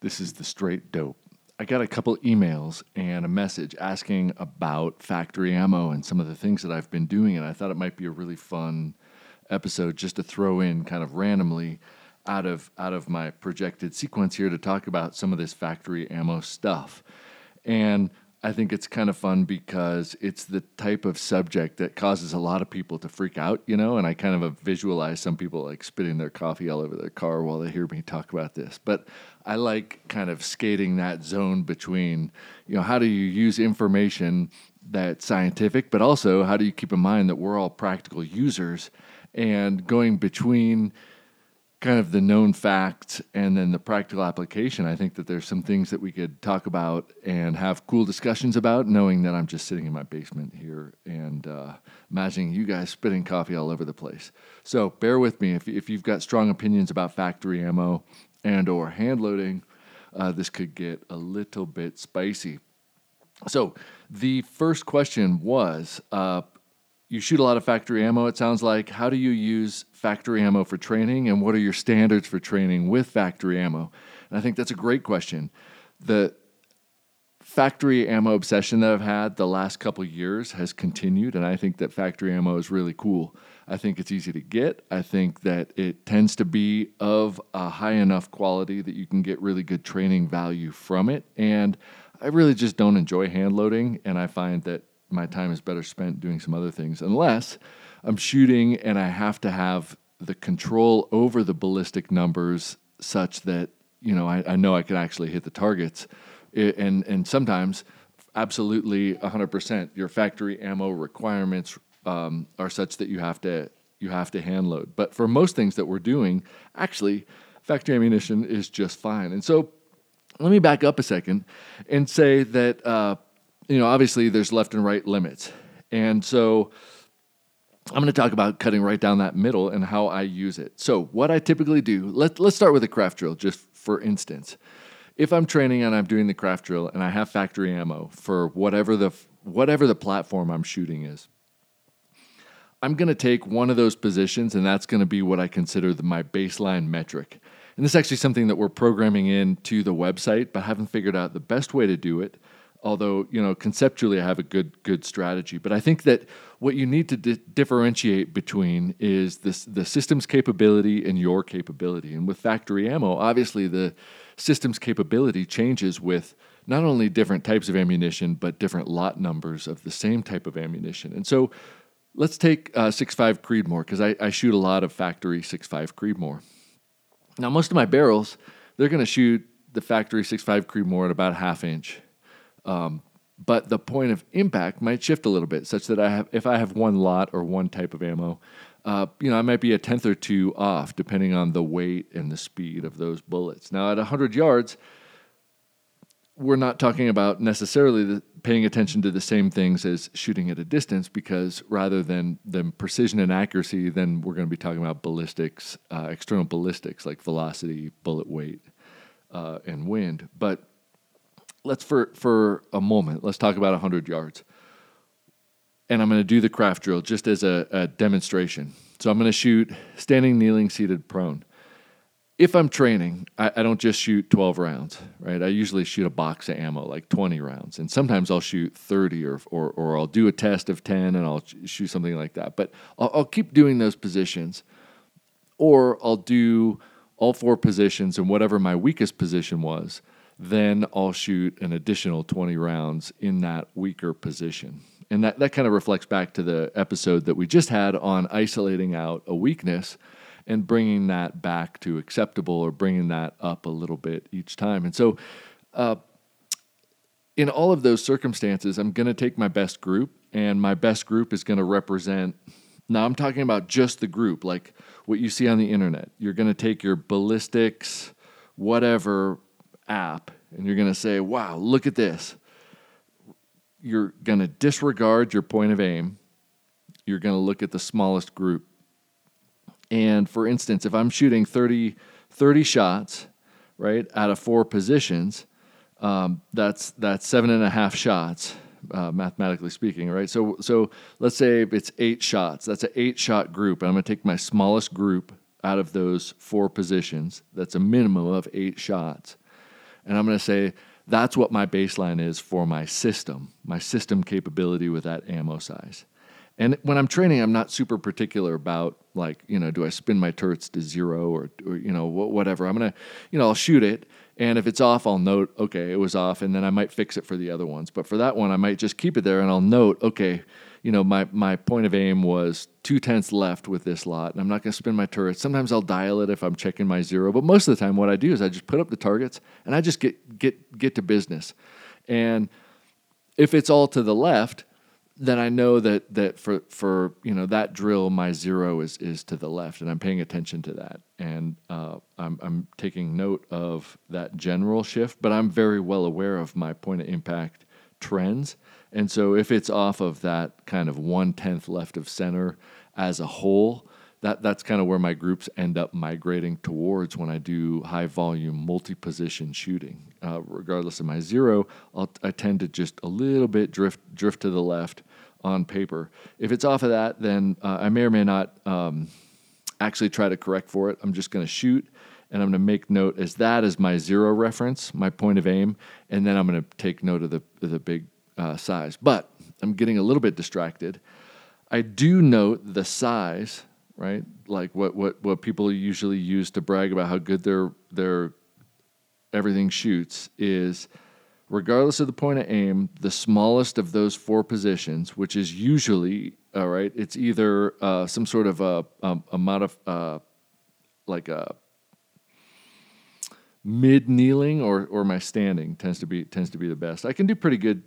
This is the straight dope. I got a couple emails and a message asking about factory ammo and some of the things that I've been doing, and I thought it might be a really fun episode just to throw in kind of randomly out of my projected sequence here to talk about some of this factory ammo stuff. And I think it's kind of fun because it's the type of subject that causes a lot of people to freak out, you know, and I kind of visualize some people like spitting their coffee all over their car while they hear me talk about this. But I like kind of skating that zone between, you know, how do you use information that's scientific, but also how do you keep in mind that we're all practical users, and going between kind of the known facts and then the practical application. I think that there's some things that we could talk about and have cool discussions about, knowing that I'm just sitting in my basement here and imagining you guys spitting coffee all over the place. So bear with me. If you've got strong opinions about factory ammo and or hand loading, this could get a little bit spicy. So the first question was, you shoot a lot of factory ammo, it sounds like. How do you use factory ammo for training, and what are your standards for training with factory ammo? And I think that's a great question. The factory ammo obsession that I've had the last couple of years has continued, and I think that factory ammo is really cool. I think it's easy to get. I think that it tends to be of a high enough quality that you can get really good training value from it. And I really just don't enjoy hand loading, and I find that my time is better spent doing some other things, unless I'm shooting and I have to have the control over the ballistic numbers such that, you know I can actually hit the targets. And sometimes, absolutely 100%, your factory ammo requirements are such that you have to hand load. But for most things that we're doing, actually, factory ammunition is just fine. And so let me back up a second and say that you know, obviously there's left and right limits. And so I'm going to talk about cutting right down that middle and how I use it. So what I typically do, let's start with a craft drill, just for instance. If I'm training and I'm doing the craft drill and I have factory ammo for whatever the platform I'm shooting is, I'm going to take one of those positions, and that's going to be what I consider my baseline metric. And this is actually something that we're programming into the website, but I haven't figured out the best way to do it. Although, you know, conceptually I have a good strategy. But I think that what you need to differentiate between is the system's capability and your capability. And with factory ammo, obviously the system's capability changes with not only different types of ammunition, but different lot numbers of the same type of ammunition. And so let's take 6.5 Creedmoor, because I shoot a lot of factory 6.5 Creedmoor. Now, most of my barrels, they're going to shoot the factory 6.5 Creedmoor at about half inch. But the point of impact might shift a little bit, such that if I have one lot or one type of ammo, you know, I might be a tenth or two off, depending on the weight and the speed of those bullets. Now, at 100 yards, we're not talking about necessarily paying attention to the same things as shooting at a distance, because rather than precision and accuracy, then we're going to be talking about ballistics, external ballistics, like velocity, bullet weight, and wind. But let's for a moment, let's talk about 100 yards. And I'm going to do the craft drill just as a demonstration. So I'm going to shoot standing, kneeling, seated, prone. If I'm training, I don't just shoot 12 rounds, right? I usually shoot a box of ammo, like 20 rounds. And sometimes I'll shoot 30 or I'll do a test of 10 and I'll shoot something like that. But I'll keep doing those positions, or I'll do all four positions, and whatever my weakest position was, then I'll shoot an additional 20 rounds in that weaker position. And that kind of reflects back to the episode that we just had on isolating out a weakness and bringing that back to acceptable, or bringing that up a little bit each time. And so in all of those circumstances, I'm going to take my best group, and my best group is going to represent... Now, I'm talking about just the group, like what you see on the internet. You're going to take your ballistics, whatever app, and you're going to say, wow, look at this. You're going to disregard your point of aim. You're going to look at the smallest group. And for instance, if I'm shooting 30 shots, right, out of four positions, that's 7.5 shots, mathematically speaking, right? So let's say it's 8 shots. That's an 8-shot group. I'm going to take my smallest group out of those four positions. That's a minimum of 8 shots. And I'm going to say that's what my baseline is for my system capability with that ammo size. And when I'm training, I'm not super particular about, like, you know, do I spin my turrets to zero or you know, whatever. I'm going to, you know, I'll shoot it. And if it's off, I'll note, okay, it was off. And then I might fix it for the other ones. But for that one, I might just keep it there and I'll note, okay, you know, my point of aim was 0.2 left with this lot, and I'm not going to spin my turrets. Sometimes I'll dial it if I'm checking my zero, but most of the time what I do is I just put up the targets, and I just get to business. And if it's all to the left, then I know that for you know, that drill, my zero is to the left, and I'm paying attention to that. And I'm taking note of that general shift, but I'm very well aware of my point of impact trends. And so if it's off of that kind of 1/10 left of center as a whole, that's kind of where my groups end up migrating towards when I do high-volume, multi-position shooting. Regardless of my zero, I tend to just a little bit drift to the left on paper. If it's off of that, then I may or may not actually try to correct for it. I'm just going to shoot, and I'm going to make note as that as my zero reference, my point of aim, and then I'm going to take note of the big size. But I'm getting a little bit distracted. I do note the size, right? Like what people usually use to brag about how good their everything shoots is, regardless of the point of aim, the smallest of those four positions, which is usually, all right, it's either some sort of a mod of like a mid kneeling or my standing tends to be the best. I can do pretty good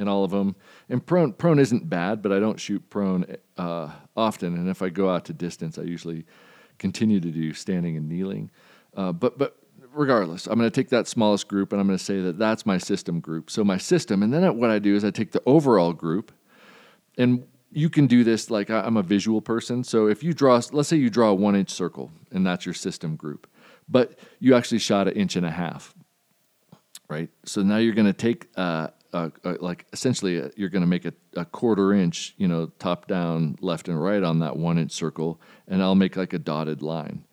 in all of them, and prone isn't bad, but I don't shoot prone often. And if I go out to distance, I usually continue to do standing and kneeling. But regardless, I'm going to take that smallest group, and I'm going to say that that's my system group. So my system, and then what I do is I take the overall group, and you can do this. Like, I'm a visual person, so if you draw, let's say you draw a 1-inch circle, and that's your system group, but you actually shot 1.5 inches, right? So now you're going to take like essentially you're going to make a 1/4 inch, you know, top down left and right on that 1-inch circle, and I'll make like a dotted line,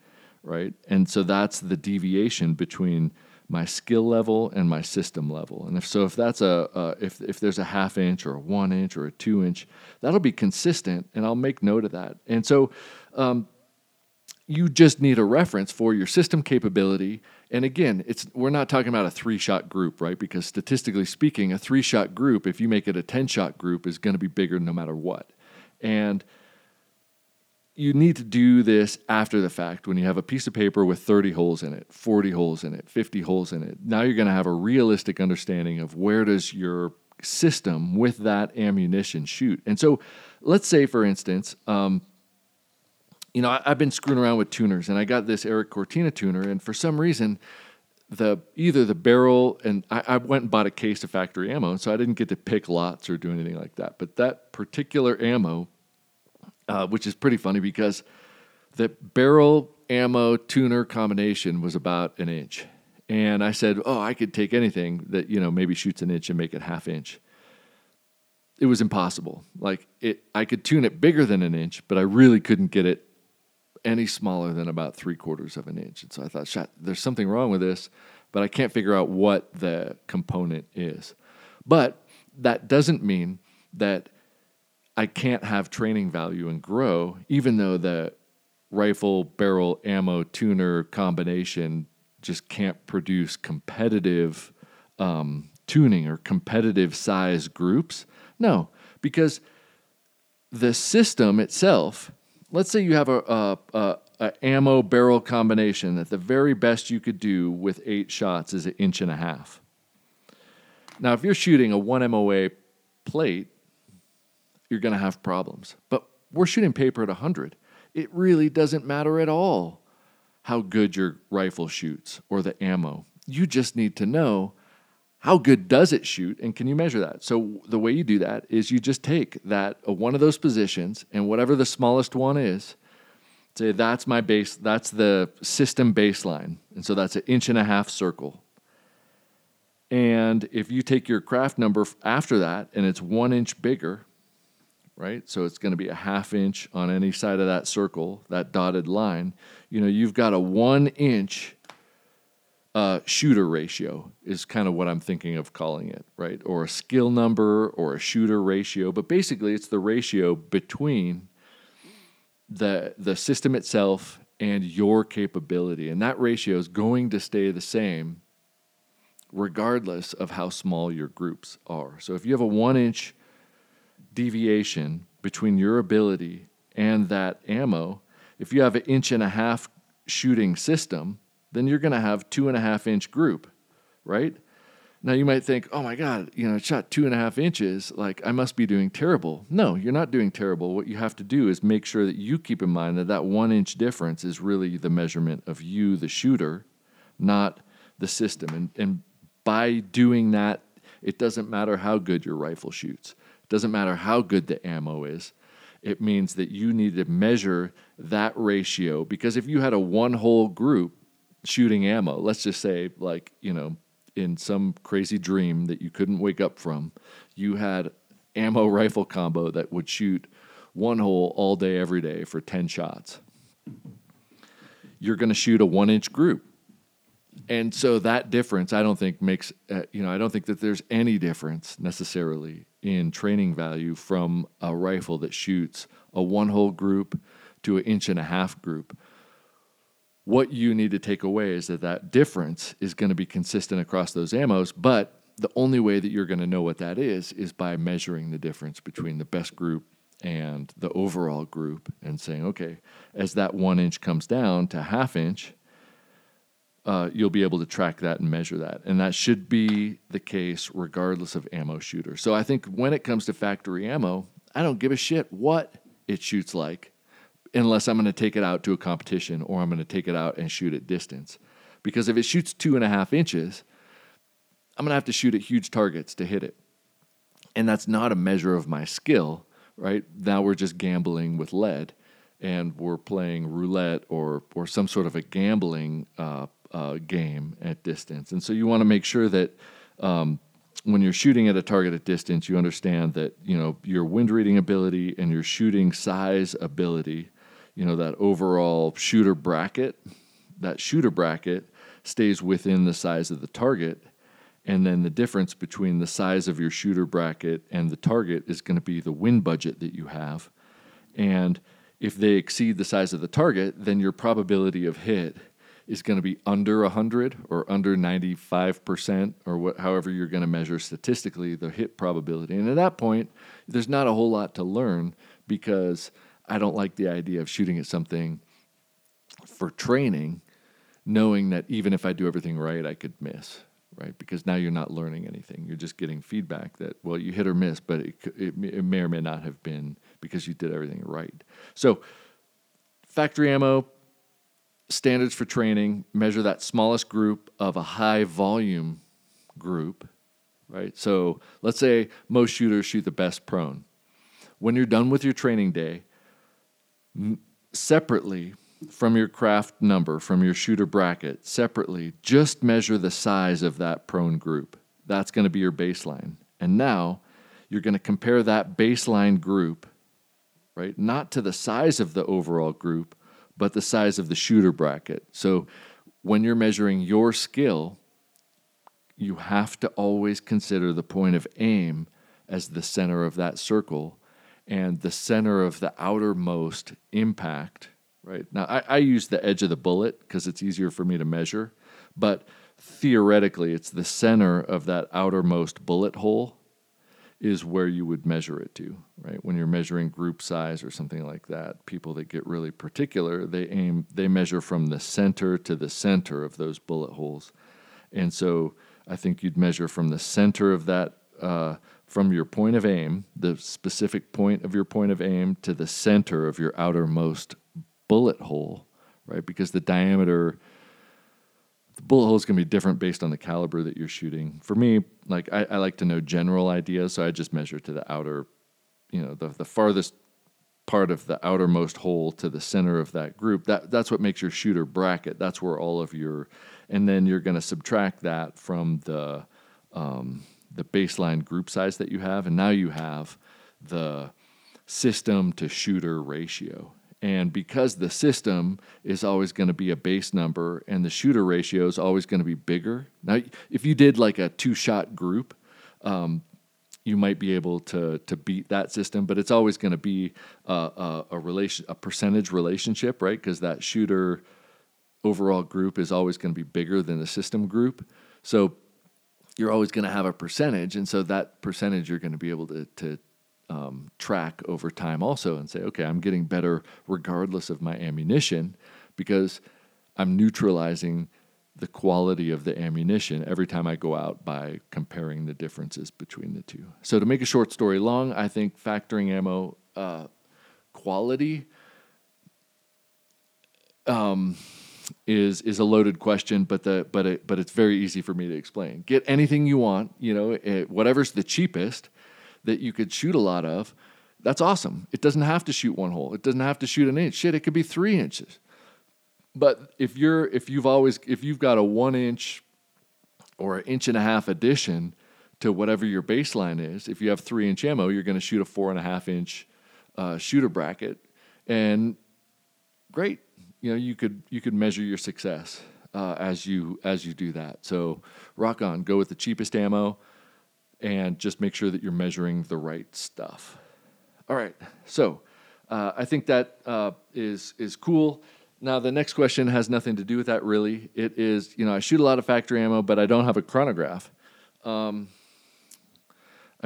right? And so that's the deviation between my skill level and my system level. And if that's if there's a 0.5 inch or a 1 inch or a 2 inch, that'll be consistent, and I'll make note of that. And so you just need a reference for your system capability. And again, we're not talking about a 3-shot group, right? Because statistically speaking, a 3-shot group, if you make it a 10-shot group, is going to be bigger no matter what. And you need to do this after the fact when you have a piece of paper with 30 holes in it, 40 holes in it, 50 holes in it. Now you're going to have a realistic understanding of where does your system with that ammunition shoot. And so let's say, for instance, you know, I've been screwing around with tuners, and I got this Eric Cortina tuner, and for some reason, either the barrel, and I went and bought a case of factory ammo, so I didn't get to pick lots or do anything like that. But that particular ammo, which is pretty funny because the barrel ammo tuner combination was about 1 inch, and I said, oh, I could take anything that, you know, maybe shoots 1 inch and make it 0.5 inch. It was impossible. Like, I could tune it bigger than 1 inch, but I really couldn't get it any smaller than about 3/4 inches. And so I thought, there's something wrong with this, but I can't figure out what the component is. But that doesn't mean that I can't have training value and grow, even though the rifle, barrel, ammo, tuner combination just can't produce competitive tuning or competitive size groups. No, because the system itself, let's say you have a ammo barrel combination that the very best you could do with 8 shots is 1.5 inches. Now, if you're shooting a 1 MOA plate, you're going to have problems. But we're shooting paper at 100. It really doesn't matter at all how good your rifle shoots or the ammo. You just need to know, how good does it shoot, and can you measure that? So the way you do that is you just take that one of those positions, and whatever the smallest one is, say that's my base, that's the system baseline. And so that's 1.5 inch circle. And if you take your craft number after that, and it's 1 inch bigger, right? So it's going to be 0.5 inch on any side of that circle, that dotted line. You know, you've got a 1 inch shooter ratio is kind of what I'm thinking of calling it, right? Or a skill number or a shooter ratio. But basically, it's the ratio between the system itself and your capability. And that ratio is going to stay the same regardless of how small your groups are. So if you have a 1-inch deviation between your ability and that ammo, if you have an 1.5-inch shooting system, then you're going to have 2.5-inch group, right? Now you might think, oh my God, I shot 2.5 inches, like I must be doing terrible. No, you're not doing terrible. What you have to do is make sure that you keep in mind that 1-inch difference is really the measurement of you, the shooter, not the system. And by doing that, it doesn't matter how good your rifle shoots. It doesn't matter how good the ammo is. It means that you need to measure that ratio, because if you had a one-hole group shooting ammo, let's just say like, in some crazy dream that you couldn't wake up from, you had ammo rifle combo that would shoot one hole all day, every day for 10 shots. You're going to shoot a 1-inch group. And so that difference, I don't think makes, I don't think that there's any difference necessarily in training value from a rifle that shoots a 1-hole group to an 1.5-inch group. What you need to take away is that difference is going to be consistent across those ammos, but the only way that you're going to know what that is by measuring the difference between the best group and the overall group and saying, okay, as that 1-inch comes down to 1/2-inch, you'll be able to track that and measure that. And that should be the case regardless of ammo shooter. So I think when it comes to factory ammo, I don't give a shit what it shoots like, unless I'm going to take it out to a competition or I'm going to take it out and shoot at distance. Because if it shoots 2.5 inches, I'm going to have to shoot at huge targets to hit it. And that's not a measure of my skill, right? Now we're just gambling with lead and we're playing roulette or some sort of a gambling game at distance. And so you want to make sure that when you're shooting at a target at distance, you understand that, your wind reading ability and your shooting size ability, that overall shooter bracket stays within the size of the target, and then the difference between the size of your shooter bracket and the target is going to be the wind budget that you have. And if they exceed the size of the target, then your probability of hit is going to be under 100 or under 95% or however you're going to measure statistically the hit probability. And at that point, there's not a whole lot to learn, because I don't like the idea of shooting at something for training, knowing that even if I do everything right, I could miss, right? Because now you're not learning anything. You're just getting feedback that, well, you hit or miss, but it may or may not have been because you did everything right. So factory ammo, standards for training, measure that smallest group of a high volume group, right? So let's say most shooters shoot the best prone. When you're done with your training day, separately from your craft number, from your shooter bracket, separately, just measure the size of that prone group. That's going to be your baseline. And now you're going to compare that baseline group, right, not to the size of the overall group, but the size of the shooter bracket. So when you're measuring your skill, you have to always consider the point of aim as the center of that circle and the center of the outermost impact, right? Now, I use the edge of the bullet because it's easier for me to measure, but theoretically, it's the center of that outermost bullet hole is where you would measure it to, right? When you're measuring group size or something like that, people that get really particular, they measure from the center to the center of those bullet holes. And so I think you'd measure from the center of that, from your point of aim, the specific point of your point of aim to the center of your outermost bullet hole, right? Because the diameter, the bullet hole is going to be different based on the caliber that you're shooting. For me, like I like to know general ideas, so I just measure to the outer, the farthest part of the outermost hole to the center of that group. That's what makes your shooter bracket. That's where all of your, and then you're going to subtract that from the baseline group size that you have, and now you have the system to shooter ratio. And because the system is always going to be a base number and the shooter ratio is always going to be bigger. Now, if you did like a two-shot group, you might be able to beat that system, but it's always going to be a percentage relationship, right? Because that shooter overall group is always going to be bigger than the system group. So you're always going to have a percentage, and so that percentage you're going to be able to track over time also and say, okay, I'm getting better regardless of my ammunition because I'm neutralizing the quality of the ammunition every time I go out by comparing the differences between the two. So to make a short story long, I think factoring ammo quality is a loaded question, but it's very easy for me to explain. Get anything you want, whatever's the cheapest that you could shoot a lot of, that's awesome. It doesn't have to shoot one hole. It doesn't have to shoot an inch. Shit, it could be 3 inches. But if you've got a 1 inch or an inch and a half addition to whatever your baseline is, if you have 3 inch ammo, you're going to shoot a 4.5 inch shooter bracket, and great. You could measure your success as you do that. So rock on, go with the cheapest ammo, and just make sure that you're measuring the right stuff. All right, so I think that is cool. Now, the next question has nothing to do with that, really. It is, I shoot a lot of factory ammo, but I don't have a chronograph. I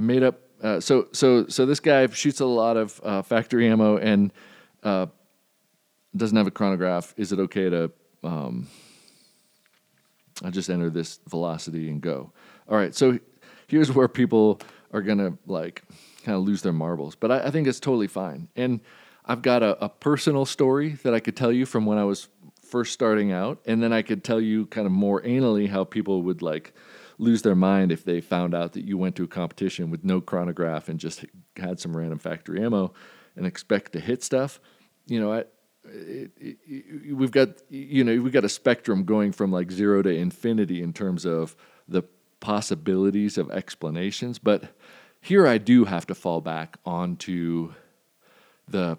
made up... So this guy shoots a lot of factory ammo and doesn't have a chronograph. Is it okay to... I just enter this velocity and go. All right, so... here's where people are going to kind of lose their marbles. But I think it's totally fine. And I've got a personal story that I could tell you from when I was first starting out. And then I could tell you kind of more anally how people would lose their mind if they found out that you went to a competition with no chronograph and just had some random factory ammo and expect to hit stuff. We've got a spectrum going from 0 to infinity in terms of the possibilities of explanations, but here I do have to fall back onto the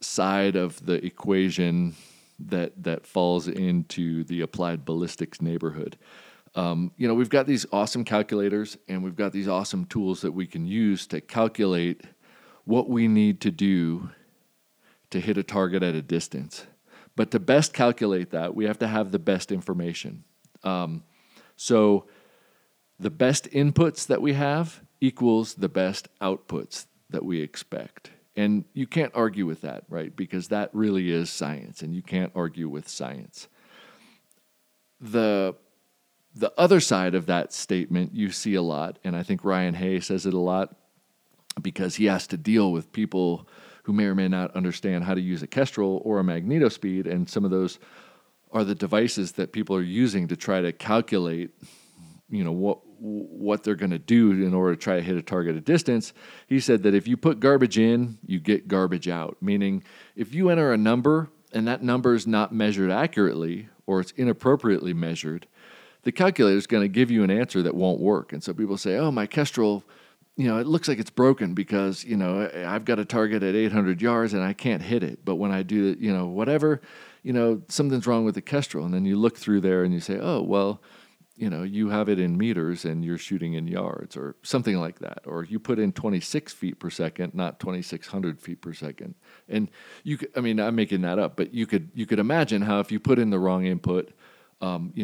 side of the equation that falls into the applied ballistics neighborhood. We've got these awesome calculators and we've got these awesome tools that we can use to calculate what we need to do to hit a target at a distance. But to best calculate that, we have to have the best information. The best inputs that we have equals the best outputs that we expect. And you can't argue with that, right? Because that really is science, and you can't argue with science. The other side of that statement you see a lot, and I think Ryan Hay says it a lot because he has to deal with people who may or may not understand how to use a Kestrel or a Magneto Speed, and some of those are the devices that people are using to try to calculate what they're going to do in order to try to hit a target at distance. He said that if you put garbage in, you get garbage out, meaning if you enter a number and that number is not measured accurately or it's inappropriately measured, the calculator is going to give you an answer that won't work. And so people say, oh, my Kestrel, it looks like it's broken because, I've got a target at 800 yards and I can't hit it. But when I do that, something's wrong with the Kestrel. And then you look through there and you say, oh, well, you have it in meters and you're shooting in yards or something like that. Or you put in 26 feet per second, not 2,600 feet per second. And I'm making that up, but you could imagine how if you put in the wrong input, then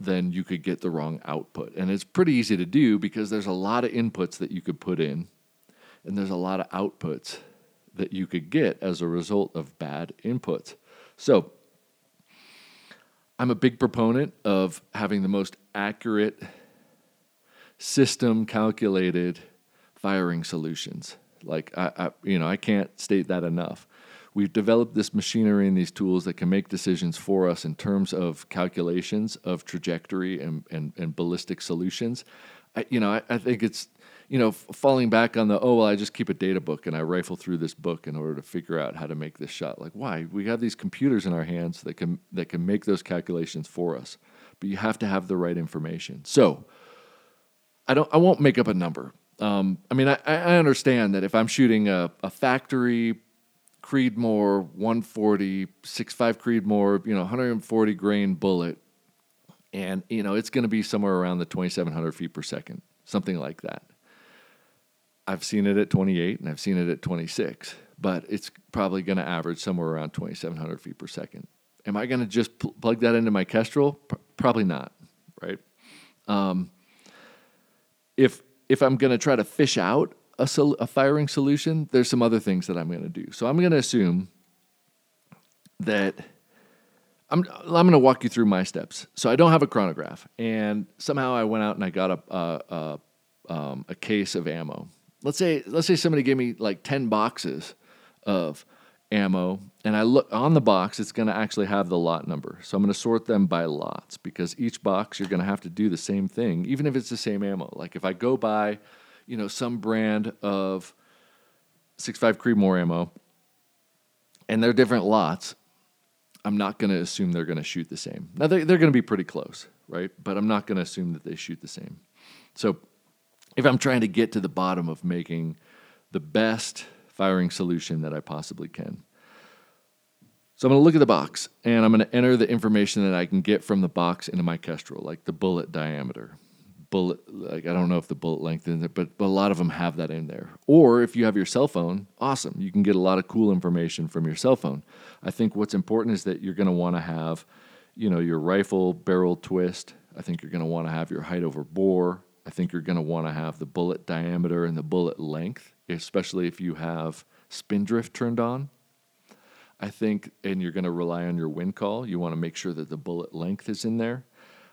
you could get the wrong output. And it's pretty easy to do because there's a lot of inputs that you could put in and there's a lot of outputs that you could get as a result of bad inputs. So I'm a big proponent of having the most accurate system-calculated firing solutions. I can't state that enough. We've developed this machinery and these tools that can make decisions for us in terms of calculations of trajectory and ballistic solutions. I think it's, falling back on I just keep a data book and I rifle through this book in order to figure out how to make this shot. Why? We have these computers in our hands that can make those calculations for us. But you have to have the right information. So I won't make up a number. I understand that if I'm shooting a factory Creedmoor 140, 6.5 Creedmoor, 140 grain bullet. And, it's going to be somewhere around the 2,700 feet per second, something like that. I've seen it at 28 and I've seen it at 26, but it's probably going to average somewhere around 2,700 feet per second. Am I going to just plug that into my Kestrel? Probably not, right? If I'm going to try to fish out a firing solution, there's some other things that I'm going to do. So I'm going to assume that I'm going to walk you through my steps. So I don't have a chronograph, and somehow I went out and I got a case of ammo. Let's say somebody gave me like 10 boxes of ammo, and I look on the box, it's going to actually have the lot number. So I'm going to sort them by lots, because each box you're going to have to do the same thing, even if it's the same ammo. Like if I go by, some brand of 6.5 Creedmoor ammo, and they're different lots, I'm not going to assume they're going to shoot the same. Now, they're going to be pretty close, right? But I'm not going to assume that they shoot the same. So if I'm trying to get to the bottom of making the best firing solution that I possibly can. So I'm going to look at the box, and I'm going to enter the information that I can get from the box into my Kestrel, like the bullet diameter. I don't know if the bullet length is in there, but a lot of them have that in there. Or if you have your cell phone, awesome. You can get a lot of cool information from your cell phone. I think what's important is that you're going to want to have, your rifle barrel twist. I think you're going to want to have your height over bore. I think you're going to want to have the bullet diameter and the bullet length, especially if you have spindrift turned on. And you're going to rely on your wind call. You want to make sure that the bullet length is in there.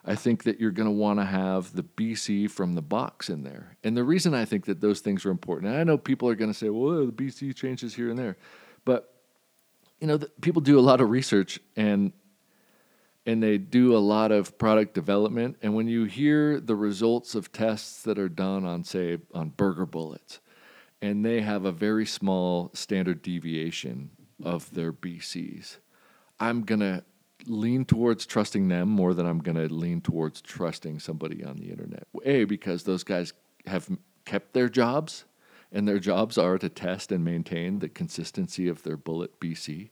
I think that you're going to want to have the BC from the box in there. And the reason I think that those things are important, and I know people are going to say, well, the BC changes here and there. But, people do a lot of research and they do a lot of product development. And when you hear the results of tests that are done on Burger Bullets, and they have a very small standard deviation of their BCs, I'm going to lean towards trusting them more than I'm going to lean towards trusting somebody on the internet. A, because those guys have kept their jobs, and their jobs are to test and maintain the consistency of their bullet BC.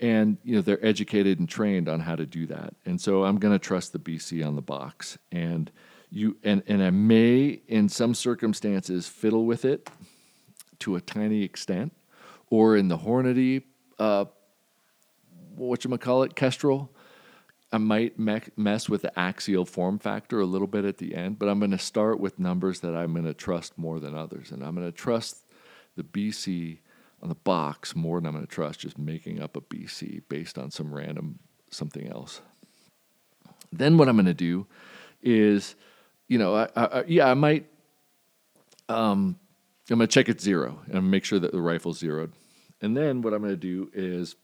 And, they're educated and trained on how to do that. And so I'm going to trust the BC on the box. And I may, in some circumstances, fiddle with it to a tiny extent, or in the Hornady Kestrel, I might mess with the axial form factor a little bit at the end, but I'm going to start with numbers that I'm going to trust more than others, and I'm going to trust the BC on the box more than I'm going to trust just making up a BC based on some random something else. Then what I'm going to do is, I'm going to check it's zero and make sure that the rifle's zeroed, and then what I'm going to do is,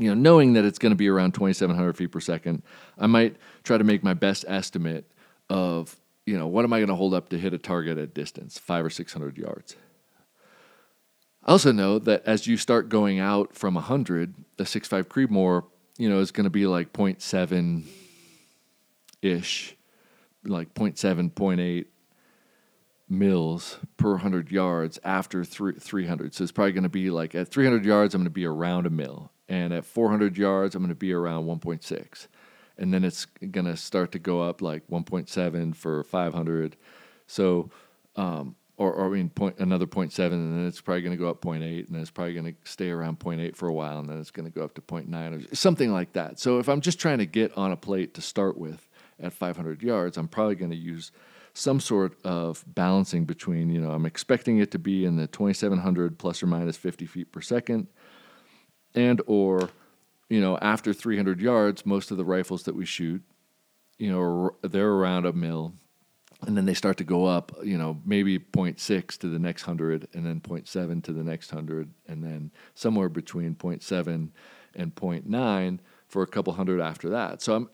knowing that it's going to be around 2,700 feet per second, I might try to make my best estimate of, what am I going to hold up to hit a target at distance, 500 or 600 yards. I also know that as you start going out from 100, the 6.5 Creedmoor, is going to be like 0.7-ish, like 0.7, 0.8 mils per 100 yards after 300. So it's probably going to be like at 300 yards, I'm going to be around a mil. And at 400 yards, I'm going to be around 1.6. And then it's going to start to go up like 1.7 for 500. So, another 0.7, and then it's probably going to go up 0.8, and then it's probably going to stay around 0.8 for a while, and then it's going to go up to 0.9 or something like that. So if I'm just trying to get on a plate to start with at 500 yards, I'm probably going to use some sort of balancing between, I'm expecting it to be in the 2,700 plus or minus 50 feet per second, and or, after 300 yards, most of the rifles that we shoot, they're around a mil, and then they start to go up, maybe 0.6 to the next 100, and then 0.7 to the next 100, and then somewhere between 0.7 and 0.9 for a couple hundred after that. So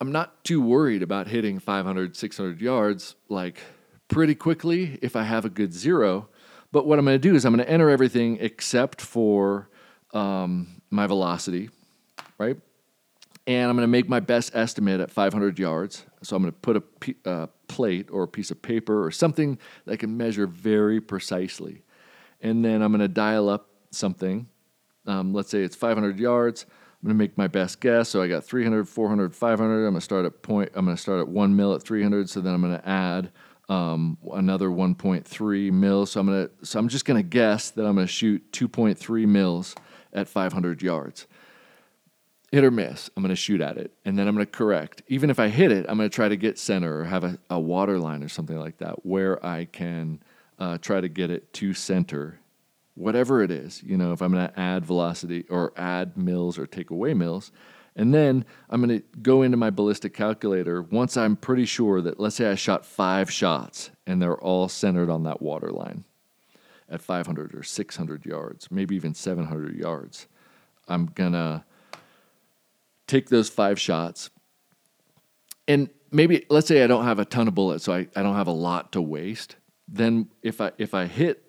I'm not too worried about hitting 500, 600 yards, like, pretty quickly if I have a good zero. But what I'm going to do is I'm going to enter everything except for my velocity, right? And I'm going to make my best estimate at 500 yards. So I'm going to put a plate or a piece of paper or something that I can measure very precisely. And then I'm going to dial up something Let's say it's 500 yards. I'm going to make my best guess. So I got 300, 400, 500. I'm going to start at 1 mil at 300. So then I'm going to add another 1.3 mil. So I'm just going to guess that I'm going to shoot 2.3 mils at 500 yards. Hit or miss, I'm going to shoot at it, and then I'm going to correct. Even if I hit it, I'm going to try to get center or have a water line or something like that where I can try to get it to center, whatever it is. You know, if I'm going to add velocity or add mils or take away mils, and then I'm going to go into my ballistic calculator once I'm pretty sure that, let's say I shot 5 shots and they're all centered on that water line at 500 or 600 yards, maybe even 700 yards. I'm going to take those 5 shots, and maybe, let's say I don't have a ton of bullets, so I don't have a lot to waste. Then if I hit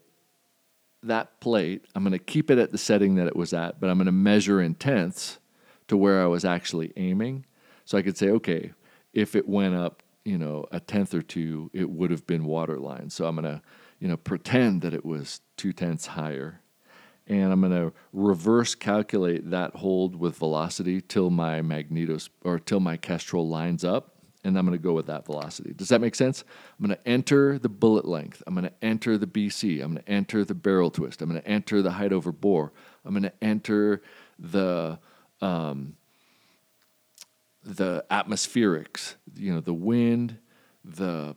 that plate, I'm going to keep it at the setting that it was at, but I'm going to measure in tenths to where I was actually aiming. So I could say, okay, if it went up, you know, a tenth or two, it would have been waterline. So I'm going to, you know, pretend that it was 0.2 higher. And I'm going to reverse calculate that hold with velocity till my Kestrel lines up, and I'm going to go with that velocity. Does that make sense? I'm going to enter the bullet length. I'm going to enter the BC. I'm going to enter the barrel twist. I'm going to enter the height over bore. I'm going to enter the atmospherics, you know, the wind, the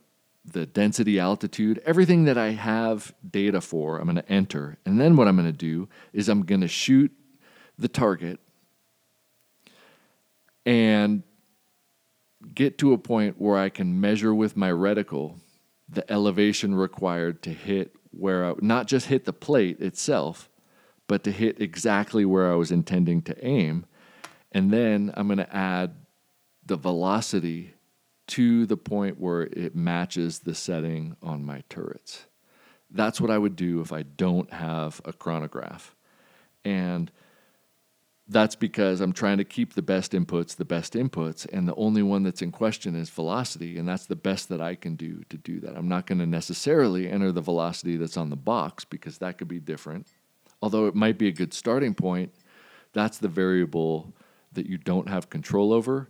density, altitude, everything that I have data for, I'm going to enter. And then what I'm going to do is I'm going to shoot the target and get to a point where I can measure with my reticle the elevation required to hit where I, not just hit the plate itself, but to hit exactly where I was intending to aim. And then I'm going to add the velocity to the point where it matches the setting on my turrets. That's what I would do if I don't have a chronograph. And that's because I'm trying to keep the best inputs, and the only one that's in question is velocity, and that's the best that I can do to do that. I'm not going to necessarily enter the velocity that's on the box, because that could be different. Although it might be a good starting point, that's the variable that you don't have control over.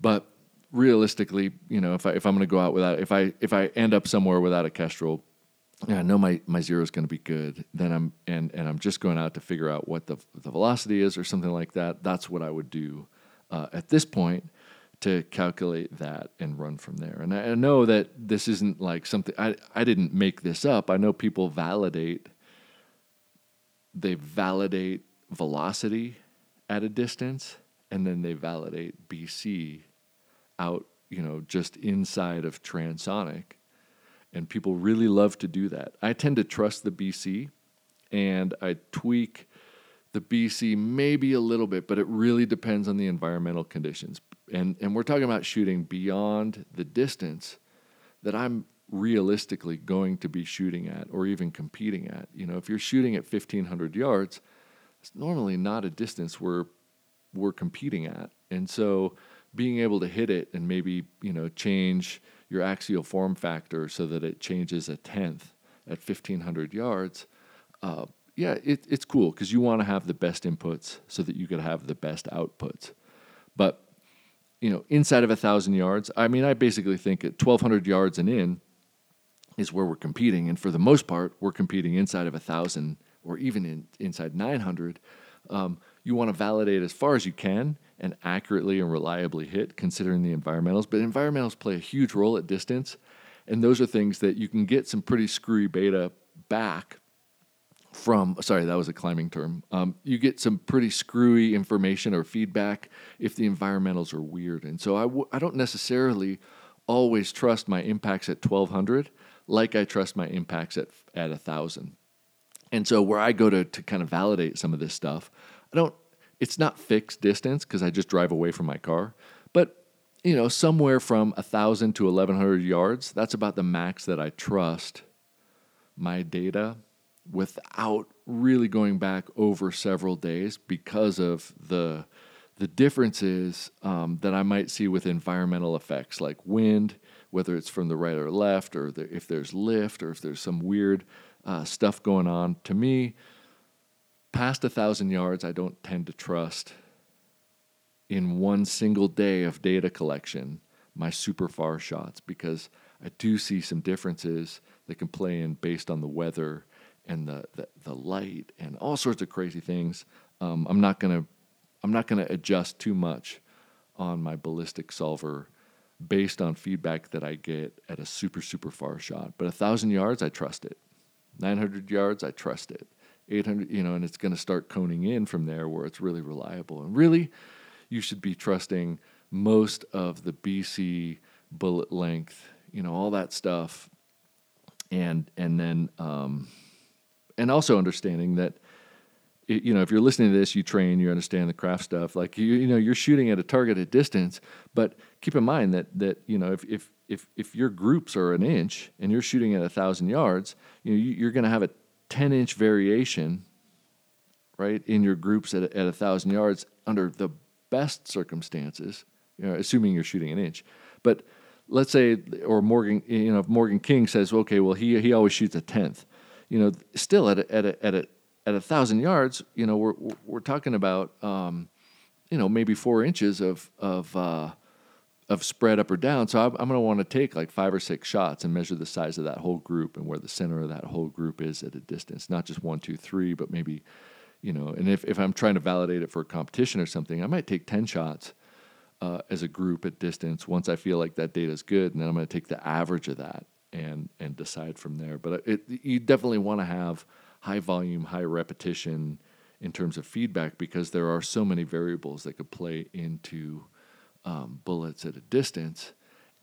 But realistically, you know, if I'm going to go out without, if I end up somewhere without a Kestrel, I know my zero is going to be good. Then I'm just going out to figure out what the velocity is or something like that. That's what I would do at this point to calculate that and run from there. And I know that this isn't like something I didn't make this up. I know people validate velocity at a distance, and then they validate BC out, you know, just inside of transonic, and people really love to do that. I tend to trust the BC, and I tweak the BC maybe a little bit, but it really depends on the environmental conditions. And we're talking about shooting beyond the distance that I'm realistically going to be shooting at or even competing at. You know, if you're shooting at 1,500 yards, it's normally not a distance we're competing at. And so being able to hit it and maybe, you know, change your axial form factor so that it changes a tenth at 1,500 yards, it's cool because you want to have the best inputs so that you could have the best outputs. But, you know, inside of 1,000 yards, I mean, I basically think at 1,200 yards and in is where we're competing. And for the most part, we're competing inside of 1,000 or even inside 900. You want to validate as far as you can and accurately and reliably hit, considering the environmentals. But environmentals play a huge role at distance, and those are things that you can get some pretty screwy beta back from. Sorry, that was a climbing term. You get some pretty screwy information or feedback if the environmentals are weird. And so I don't necessarily always trust my impacts at 1,200 like I trust my impacts at 1,000. And so where I go to kind of validate some of this stuff, it's not fixed distance because I just drive away from my car. But, you know, somewhere from 1,000 to 1,100 yards, that's about the max that I trust my data without really going back over several days because of the differences that I might see with environmental effects like wind, whether it's from the right or left, or if there's lift, or if there's some weird stuff going on. To me, past 1,000 yards, I don't tend to trust in one single day of data collection my super far shots, because I do see some differences that can play in based on the weather and the light and all sorts of crazy things. I'm not gonna adjust too much on my ballistic solver based on feedback that I get at a super, super far shot. But 1,000 yards, I trust it. 900 yards, I trust it. 800, and it's going to start coning in from there where it's really reliable. And really, you should be trusting most of the BC bullet length, all that stuff. And then also understanding that, if you're listening to this, you train, you understand the craft stuff. Like, you're shooting at a targeted distance, but keep in mind that if your groups are an inch and you're shooting at 1,000 yards, you're going to have a 10-inch variation, right, in your groups at 1,000 yards under the best circumstances, assuming you're shooting an inch. But let's say, or Morgan, if Morgan King says, okay, well, he always shoots a 10th, still at 1,000 yards, we're talking about, maybe 4 inches of spread up or down. So I'm going to want to take like 5 or 6 shots and measure the size of that whole group and where the center of that whole group is at a distance, not just 1, 2, 3, but maybe, and if I'm trying to validate it for a competition or something, I might take 10 shots as a group at distance once I feel like that data is good. And then I'm going to take the average of that and decide from there. But you definitely want to have high volume, high repetition in terms of feedback, because there are so many variables that could play into bullets at a distance.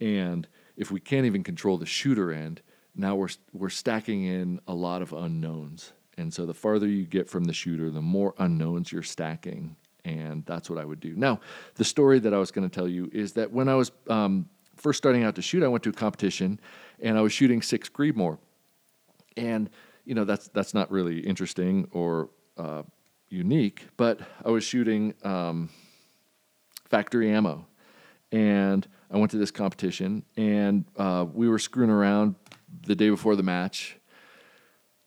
And if we can't even control the shooter end, now we're stacking in a lot of unknowns. And so the farther you get from the shooter, the more unknowns you're stacking. And that's what I would do. Now, the story that I was going to tell you is that when I was first starting out to shoot, I went to a competition and I was shooting 6 Creedmoor. And, that's not really interesting or unique, but I was shooting factory ammo. And I went to this competition, and we were screwing around the day before the match.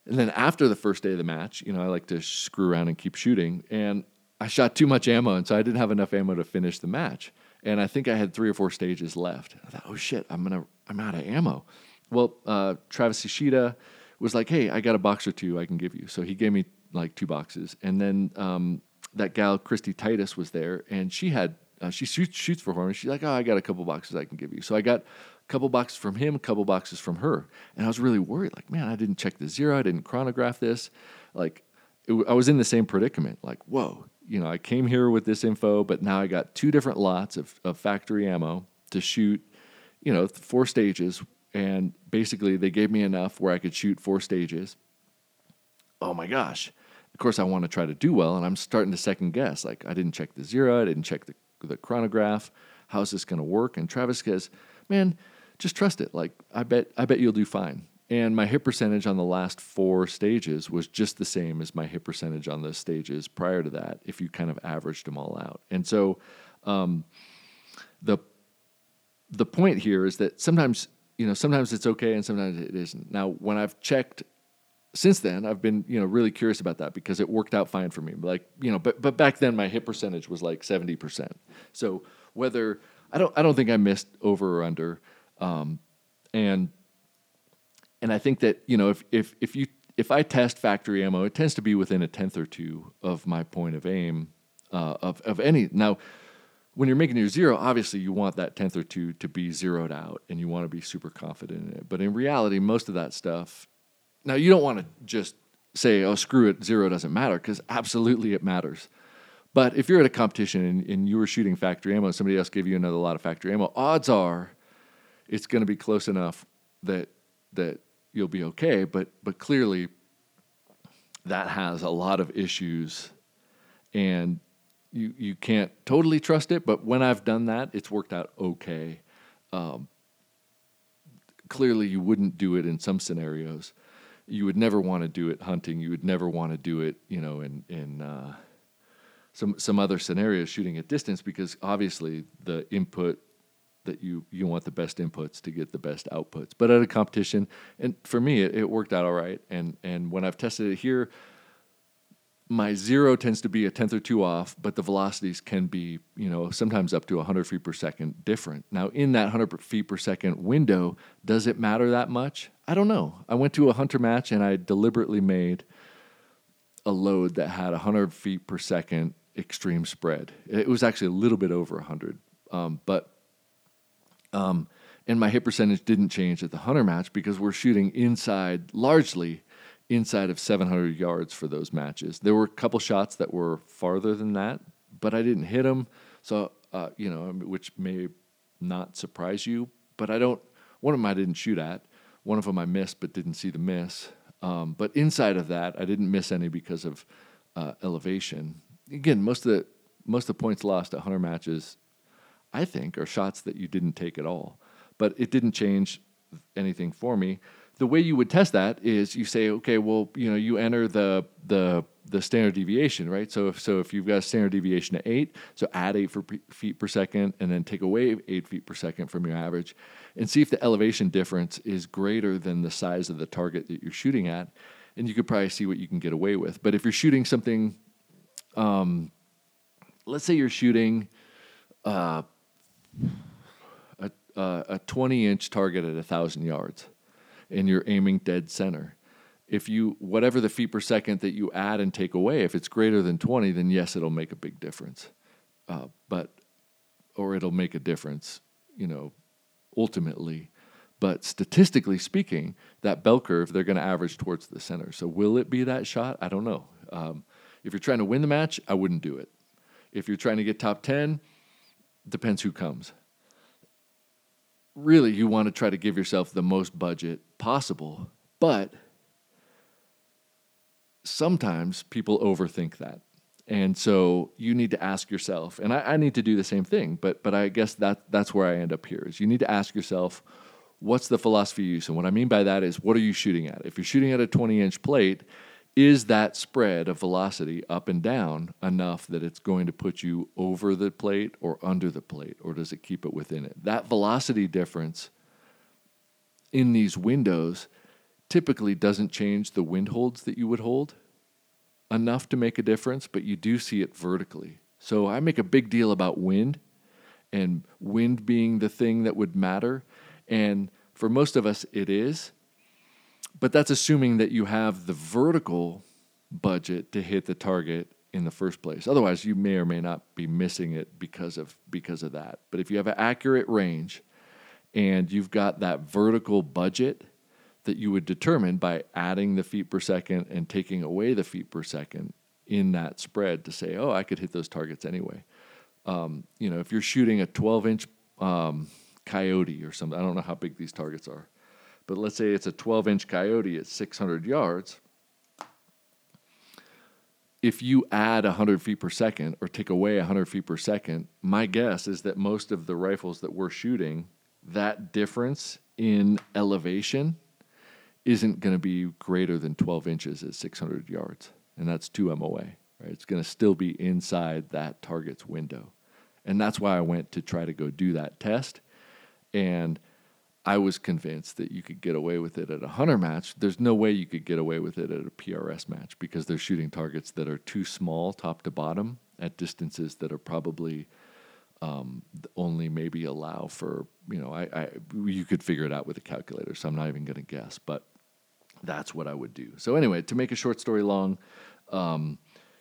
And then after the first day of the match, I like to screw around and keep shooting. And I shot too much ammo, and so I didn't have enough ammo to finish the match. And I think I had 3 or 4 stages left. I thought, oh shit, I'm out of ammo. Well, Travis Ishida was like, hey, I got a box or 2 I can give you. So he gave me like 2 boxes. And then that gal, Christy Titus, was there, and she had she shoots for Hornady. She's like, oh, I got a couple boxes I can give you. So I got a couple boxes from him, a couple boxes from her. And I was really worried. Like, man, I didn't check the zero. I didn't chronograph this. Like, I was in the same predicament. Like, whoa, I came here with this info, but now I got 2 different lots of factory ammo to shoot, 4 stages. And basically they gave me enough where I could shoot 4 stages. Oh, my gosh. Of course, I want to try to do well, and I'm starting to second guess. Like, I didn't check the zero. I didn't check the chronograph. How's this going to work? And Travis says, man, just trust it. Like, I bet you'll do fine. And my hit percentage on the last 4 stages was just the same as my hit percentage on those stages prior to that, if you kind of averaged them all out. And so the point here is that sometimes it's okay and sometimes it isn't. Now, when I've checked since then, I've been, really curious about that, because it worked out fine for me. Like, but back then my hit percentage was like 70%. So whether I don't think I missed over or under, and I think that if I test factory ammo, it tends to be within a 1/10 or 2 of my point of aim of any. Now, when you're making your zero, obviously you want that 1/10 or 2 to be zeroed out, and you want to be super confident in it. But in reality, most of that stuff. Now, you don't want to just say, oh, screw it, zero doesn't matter, because absolutely it matters. But if you're at a competition and you were shooting factory ammo, somebody else gave you another lot of factory ammo, odds are it's going to be close enough that you'll be okay. But clearly that has a lot of issues, and you can't totally trust it. But when I've done that, it's worked out okay. Clearly you wouldn't do it in some scenarios. You would never want to do it hunting. You would never want to do it, in some other scenarios, shooting at distance, because obviously the input that you want the best inputs to get the best outputs. But at a competition, and for me, it worked out all right. And when I've tested it here, my zero tends to be a tenth or two off, but the velocities can be, you know, sometimes up to 100 feet per second different. Now, in that 100 feet per second window, does it matter that much? I don't know. I went to a hunter match, and I deliberately made a load that had 100 feet per second extreme spread. It was actually a little bit over 100, and my hit percentage didn't change at the hunter match because we're shooting inside, largely inside of 700 yards for those matches. There were a couple shots that were farther than that, but I didn't hit them, so which may not surprise you, but one of them I didn't shoot at, one of them I missed but didn't see the miss, but inside of that I didn't miss any because of elevation. Again, most of the points lost at hunter matches, I think, are shots that you didn't take at all, but it didn't change anything for me. The way you would test that is you say, okay, well, you know, you enter the standard deviation, right? So if you've got a standard deviation of 8, so add 8 feet per second and then take away 8 feet per second from your average and see if the elevation difference is greater than the size of the target that you're shooting at, and you could probably see what you can get away with. But if you're shooting something, let's say you're shooting a 20-inch target at 1,000 yards, and you're aiming dead center. If you, whatever the feet per second that you add and take away, if it's greater than 20, then yes, it'll make a big difference. Or it'll make a difference, you know, ultimately. But statistically speaking, that bell curve, they're going to average towards the center. So will it be that shot? I don't know. If you're trying to win the match, I wouldn't do it. If you're trying to get top 10, depends who comes. Really, you want to try to give yourself the most budget possible, but sometimes people overthink that. And so you need to ask yourself, and I need to do the same thing, but I guess that's where I end up here, is you need to ask yourself, what's the philosophy use? And what I mean by that is, what are you shooting at? If you're shooting at a 20-inch plate, is that spread of velocity up and down enough that it's going to put you over the plate or under the plate, or does it keep it within it? That velocity difference in these windows typically doesn't change the wind holds that you would hold enough to make a difference, but you do see it vertically. So I make a big deal about wind, and wind being the thing that would matter, and for most of us it is. But that's assuming that you have the vertical budget to hit the target in the first place. Otherwise, you may or may not be missing it because of that. But if you have an accurate range and you've got that vertical budget that you would determine by adding the feet per second and taking away the feet per second in that spread to say, oh, I could hit those targets anyway. You know, if you're shooting a 12-inch coyote or something, I don't know how big these targets are, but let's say it's a 12-inch coyote at 600 yards. If you add 100 feet per second or take away 100 feet per second, my guess is that most of the rifles that we're shooting, that difference in elevation isn't going to be greater than 12 inches at 600 yards, and that's 2 MOA. Right? It's going to still be inside that target's window, and that's why I went to try to go do that test, and I was convinced that you could get away with it at a hunter match. There's no way you could get away with it at a PRS match because they're shooting targets that are too small top to bottom at distances that are probably only maybe allow for, you know, you could figure it out with a calculator, so I'm not even going to guess, but that's what I would do. So anyway, to make a short story long,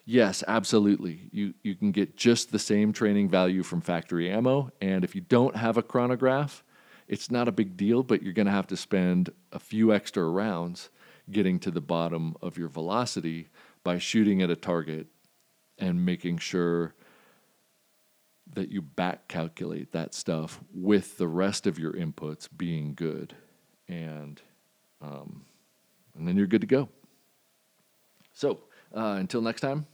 yes, absolutely. You can get just the same training value from factory ammo, and if you don't have a chronograph, it's not a big deal, but you're going to have to spend a few extra rounds getting to the bottom of your velocity by shooting at a target and making sure that you back calculate that stuff with the rest of your inputs being good. And then you're good to go. So until next time.